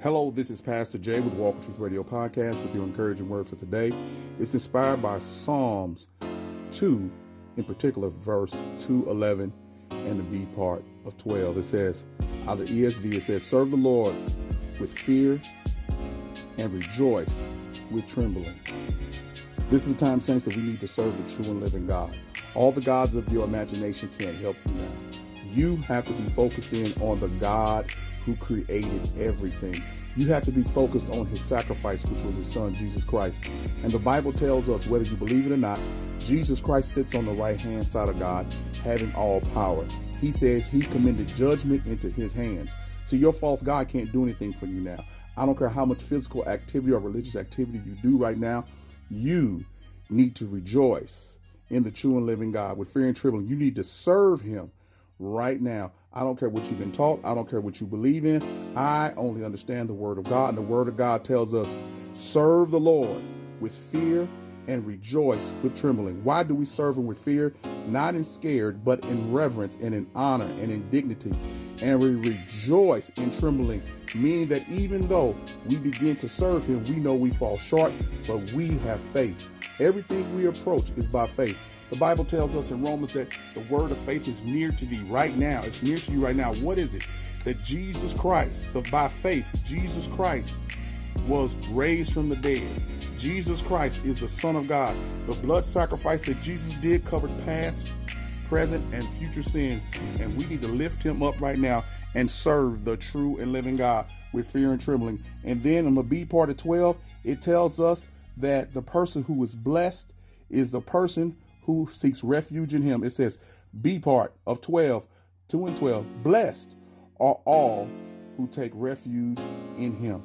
Hello, this is Pastor Jay with Walker Truth Radio Podcast with your encouraging word for today. It's inspired by Psalms 2, in particular, verse 2:11 and the B part of 12. It says, out of ESV, it says, serve the Lord with fear and rejoice with trembling. This is the time, saints, that we need to serve the true and living God. All the gods of your imagination can't help you now. You have to be focused in on the God who created everything. You have to be focused on his sacrifice, which was his son, Jesus Christ. And the Bible tells us, whether you believe it or not, Jesus Christ sits on the right-hand side of God, having all power. He says he's commended judgment into his hands. So your false God can't do anything for you now. I don't care how much physical activity or religious activity you do right now, you need to rejoice in the true and living God with fear and trembling. You need to serve him right now. I don't care what you've been taught. I don't care what you believe in. I only understand the word of God. And the word of God tells us, serve the Lord with fear and rejoice with trembling. Why do we serve him with fear? Not in scared, but in reverence and in honor and in dignity. And we rejoice in trembling, meaning that even though we begin to serve him, we know we fall short, but we have faith. Everything we approach is by faith. The Bible tells us in Romans that the word of faith is near to thee right now. It's near to you right now. What is it? That Jesus Christ, by faith, Jesus Christ was raised from the dead. Jesus Christ is the Son of God. The blood sacrifice that Jesus did covered past, present, and future sins. And we need to lift him up right now and serve the true and living God with fear and trembling. And then in the B part of 12, it tells us that the person who is blessed is the person who seeks refuge in him. It says, B part of 12, 2 and 12, blessed are all who take refuge in him.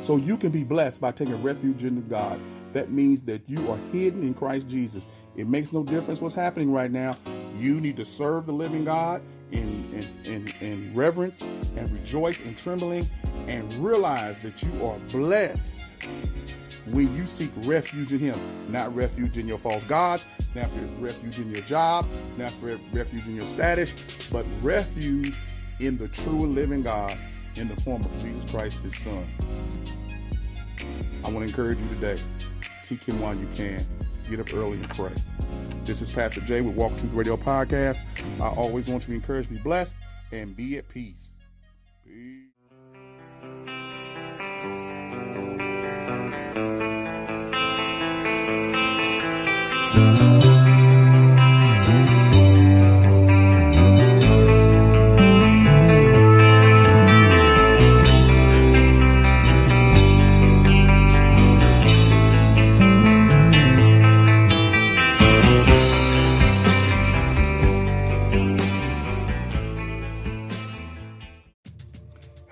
So you can be blessed by taking refuge in God. That means that you are hidden in Christ Jesus. It makes no difference what's happening right now. You need to serve the living God in reverence and rejoice in trembling, and realize that you are blessed when you seek refuge in him. Not refuge in your false gods, not refuge in your job, not refuge in your status, but refuge in the true and living God in the form of Jesus Christ, his son. I want to encourage you today, seek him while you can. Get up early and pray. This is Pastor Jay with Walker Truth Radio Podcast. I always want you to be encouraged, be blessed, and be at peace. Peace.